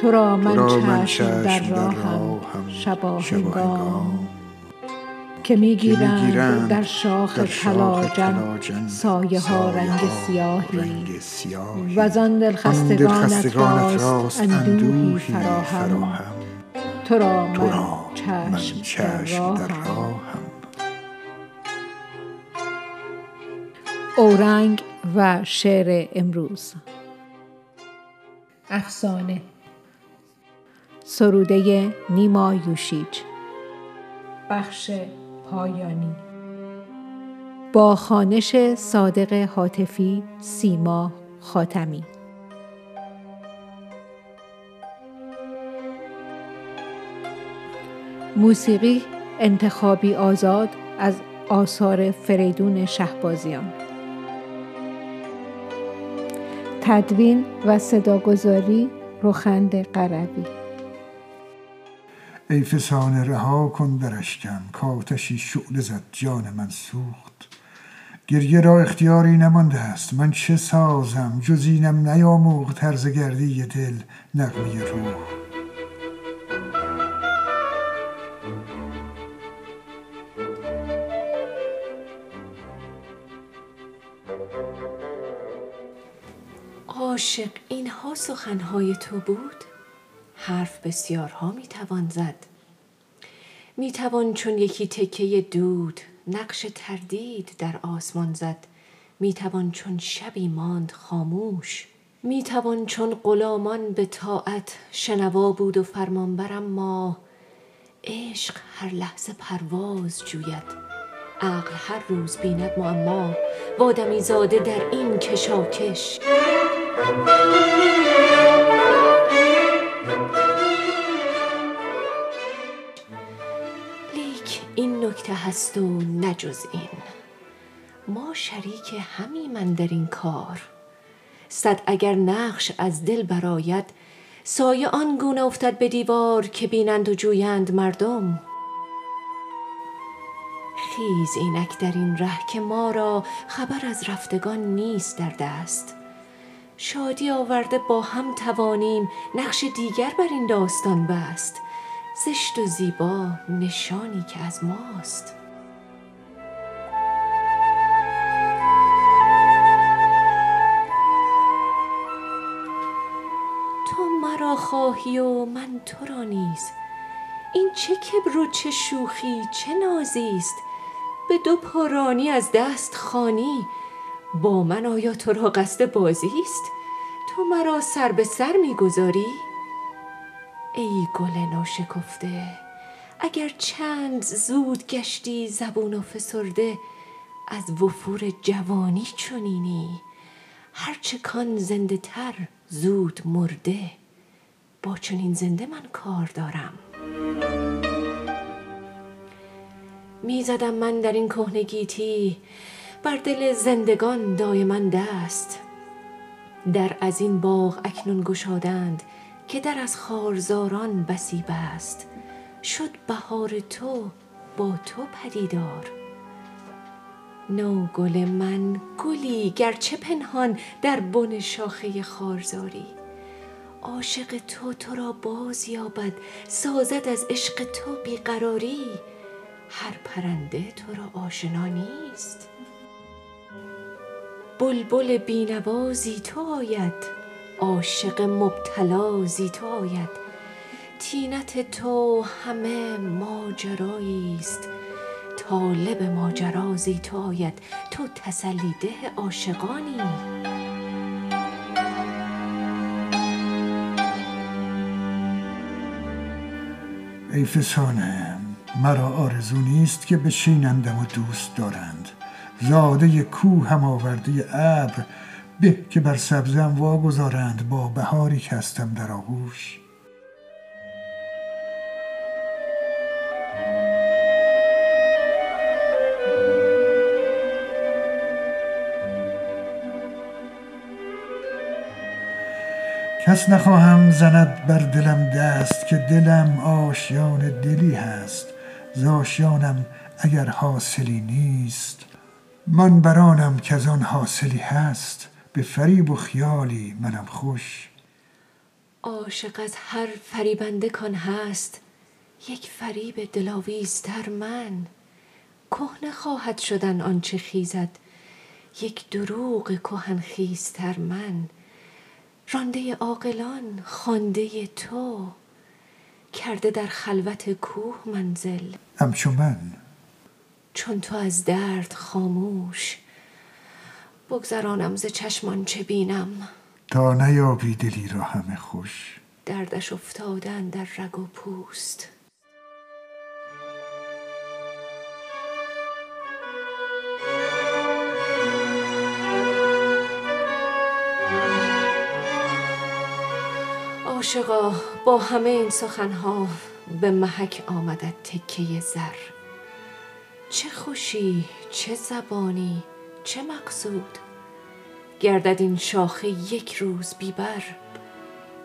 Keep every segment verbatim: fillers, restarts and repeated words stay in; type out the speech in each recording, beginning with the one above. تو را من چشم در راهم شبا هنگام که میگیرند در شاخ طلاجن سایه ها رنگ سیاهی و زان دلخستگانت راست اندوهی فراهم تو را من چشم در راهم. اورنگ و شعر امروز. افسانه، سروده نیما یوشیج. بخش پایانی با خوانش صادق هاتفی، سیما خاتمی. موسیقی انتخابی آزاد از آثار فریدون شهبازیان. تدوین و صداگذاری رخند غروی. ای فسانه رها کن درشکن کاتشی شعله زد جان من سوخت. گریه را اختیاری نمانده است من چه سازم جز اینم نیاموخت طرز گردی دل نغمه روح. عاشق اینها سخنهای تو بود؟ حرف بسیارها میتوان زد، میتوان چون یکی تکه دود نقش تردید در آسمان زد، میتوان چون شبی ماند خاموش، میتوان چون غلامان به طاعت شنوا بود و فرمانبرم. ما عشق هر لحظه پرواز جوید، عقل هر روز بیند معما و آدمی زاده در این کشاکش. لیک این نکته هست و نجز این، ما شریک همیمن در این کار. صد اگر نقش از دل براید سایه آن گونه افتد به دیوار که بینند و جویند مردم. خیز اینک در این ره که ما را خبر از رفتگان نیست در دست. شادی آورده با هم توانیم نقش دیگر بر این داستان بست. زشت و زیبا نشانی که از ماست. تو مرا خواهی و من تو را نیز، این چه کبر و چه شوخی چه نازیست. به دو پارانی از دست خانی، با من آیا تو را قصد بازیست؟ تو مرا سر به سر میگذاری؟ ای گل ناشکفته اگر چند زود گشتی زبون آفسرده از وفور جوانی چنینی. هرچه کان زنده تر زود مرده، با چنین زنده من کار دارم. میزدم من در این کهنه گیتی بر دل زندگان دایما دست. در از این باغ اکنون گشادند که در از خارزاران بسی بست. شد بهار تو با تو پدیدار، نو گل من گلی گرچه پنهان در بن شاخه خارزاری. عاشق تو تو را باز یابد سازد از عشق تو بیقراری. هر پرنده تو را آشنا نیست، بلبل بینوا زی تو آید، عاشق مبتلا زی تو آید. طینت تو همه ماجرایی است، طالب ماجرا زی تو آید. تو تسلیده عاشقانی. ای فسانه مرا آرزو نیست که بچینندم و دوست دارند. زاده کوه هم آورده ابر به که بر سبزم واگذارند با بهاری که هستم در آغوش. کس نخواهم زند بر دلم دست که دلم آشیان دلی هست. ز آشیانم اگر حاصلی نیست من برانم که از آن حاصلی هست. به فریب و خیالی منم خوش. عاشق از هر فریبنده کان هست یک فریب دلاویزتر من. کهنه خواهد شدن آنچه خیزد یک دروغ کهن خیزتر من. رانده عاقلان خوانده تو کرده در خلوت کوه منزل همچو من. چون تو از درد خاموش بگذرانم ز چشمان چه بینم تا نیابی دلی را همه خوش دردش افتادن در رگ و پوست. عاشقا با همه این سخنها به محک آمدد تکه زر. چه خوشی چه زبانی چه مقصود گردد این شاخه یک روز بیبر.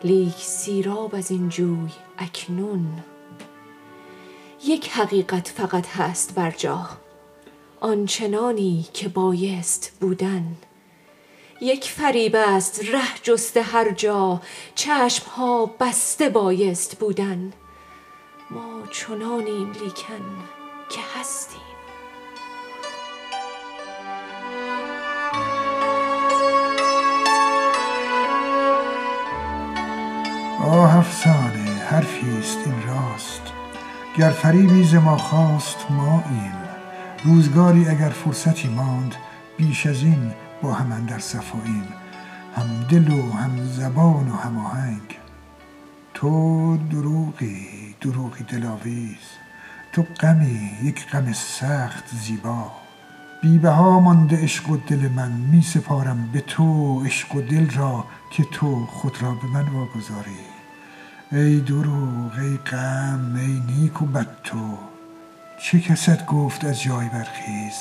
لیک سیراب از این جوی اکنون یک حقیقت فقط هست بر جا آنچنانی که بایست بودن. یک فریب است ره جسته هر جا چشم ها بسته بایست بودن. ما چنانیم لیکن که هستیم. آه افسانه حرفی است این راست گر فریبی ز ما خواست ما این. روزگاری اگر فرصتی ماند بیش از این با هم اندر صفاییم هم دل و هم زبان و هم آهنگ. تو دروغی دروغی دلاویز تو غمی یک غم سخت زیبا. بی‌بها مانده عشق و دل من می سپارم به تو عشق و دل را که تو خود را به من واگذاری. ای دروغ ای غم ای نیک و بد تو چه کست گفت از جای برخیز.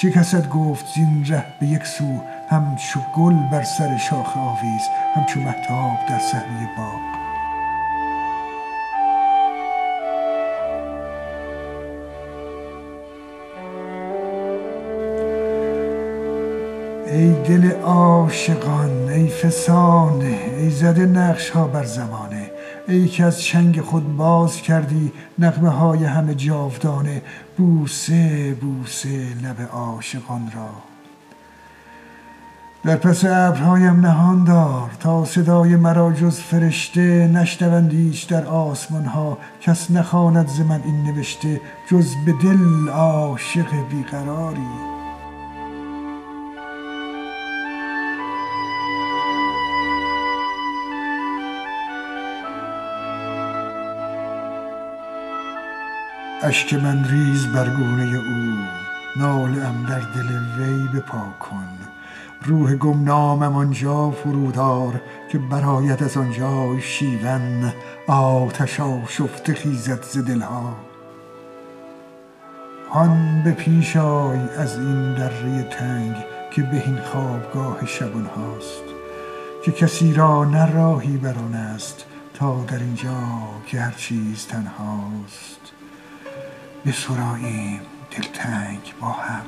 چه کست گفت زین ره به یک سو همچو گل بر سر شاخ آویز همچو مهتاب در صحنه باغ. ای دل عاشقان ای فسانه ای زده نقش ها بر زمانه ای که از چنگ خود باز کردی نغمه های همه جاودانه. بوسه بوسه لب عاشقان را در پس ابرهایم نهان دار تا صدای مرا جز فرشته نشنوند هیچ در آسمان ها. کس نخواند ز من این نوشته جز به دل عاشق بیقراری. اشک من ریز بر گونه او ناله‌ام در دل وی بپا کن. روح گمنامم آنجا فرودار که برآید از آنجا شیون آتش آشفته خیزد ز دلها. هان به پیش آی از این دره تنگ که بهین خوابگاه شبانهاست که کسی را نه راهی بر آن است تا در اینجا که هر چیز تنهاست. به سراییم دلتنگ با هم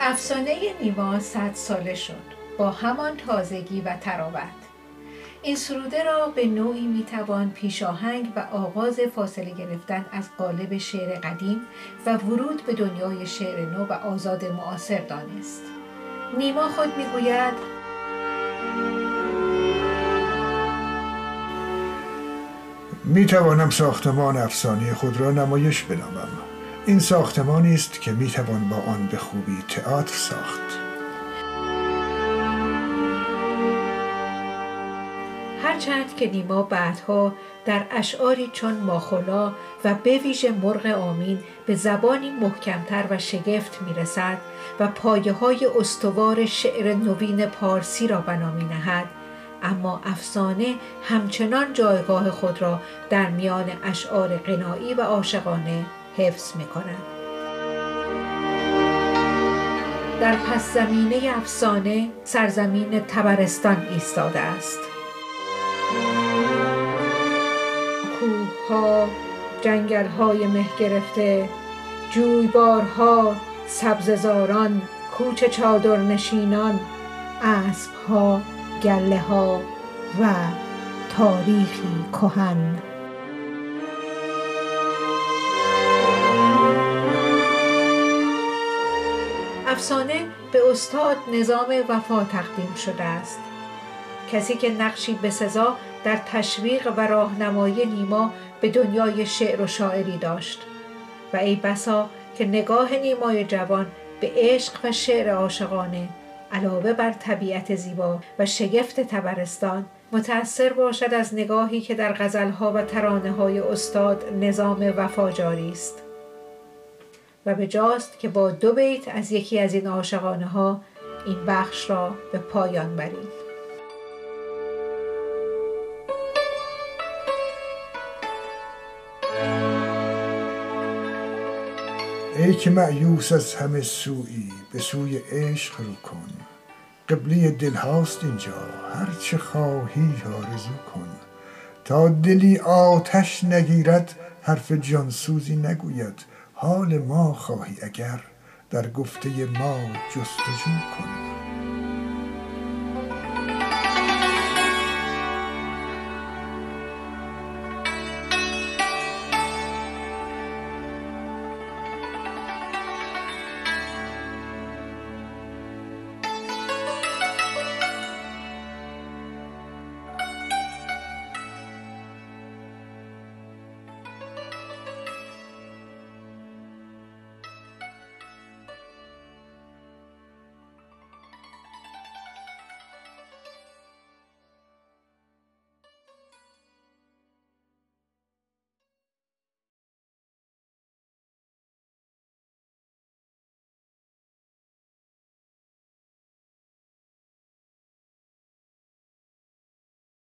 افسانه نیما صد ساله شد با همان تازگی و طراوت. این سروده را به نوعی میتوان پیشاهنگ و آغاز فاصله گرفتن از قالب شعر قدیم و ورود به دنیای شعر نو و آزاد معاصر دانست. نیما خود میگوید میتوانم ساختمان افسانه خود را نمایش بنامم. این ساختمانی است که میتوان با آن به خوبی تئاتر ساخت. هرچند که نیما بعدها در اشعاری چون ماخولا و به ویژه مرغ آمین به زبانی محکمتر و شگفت میرسد و پایه های استوار شعر نوین پارسی را بنا می نهد، اما افسانه همچنان جایگاه خود را در میان اشعار غنایی و عاشقانه حفظ می‌کنند. در پس زمینه افسانه سرزمین تبرستان ایستاده است. کوه‌ها، جنگل‌های مه گرفته، جویبارها، سبززاران، کوچ چادرنشینان، اسب‌ها، گله‌ها و تاریخی کهن. افسانه به استاد نظام وفا تقدیم شده است، کسی که نقشی بسزا در تشویق و راهنمایی نیما به دنیای شعر و شاعری داشت و ای بسا که نگاه نیمای جوان به عشق و شعر عاشقانه علاوه بر طبیعت زیبا و شگفت تبرستان متأثر باشد از نگاهی که در غزلها و ترانه‌های استاد نظام وفا جاری است. و به جاست که با دو بیت از یکی از این عاشقانه‌ها این بخش را به پایان بریم. ای که مأیوس از همه سویی به سوی عشق رو کن، قبله دل هاست اینجا هر چه خواهی آرزو کن، تا دلی آتش نگیرد حرف جانسوزی نگوید، حال ما خواهی اگر در گفته ما جستجو کن.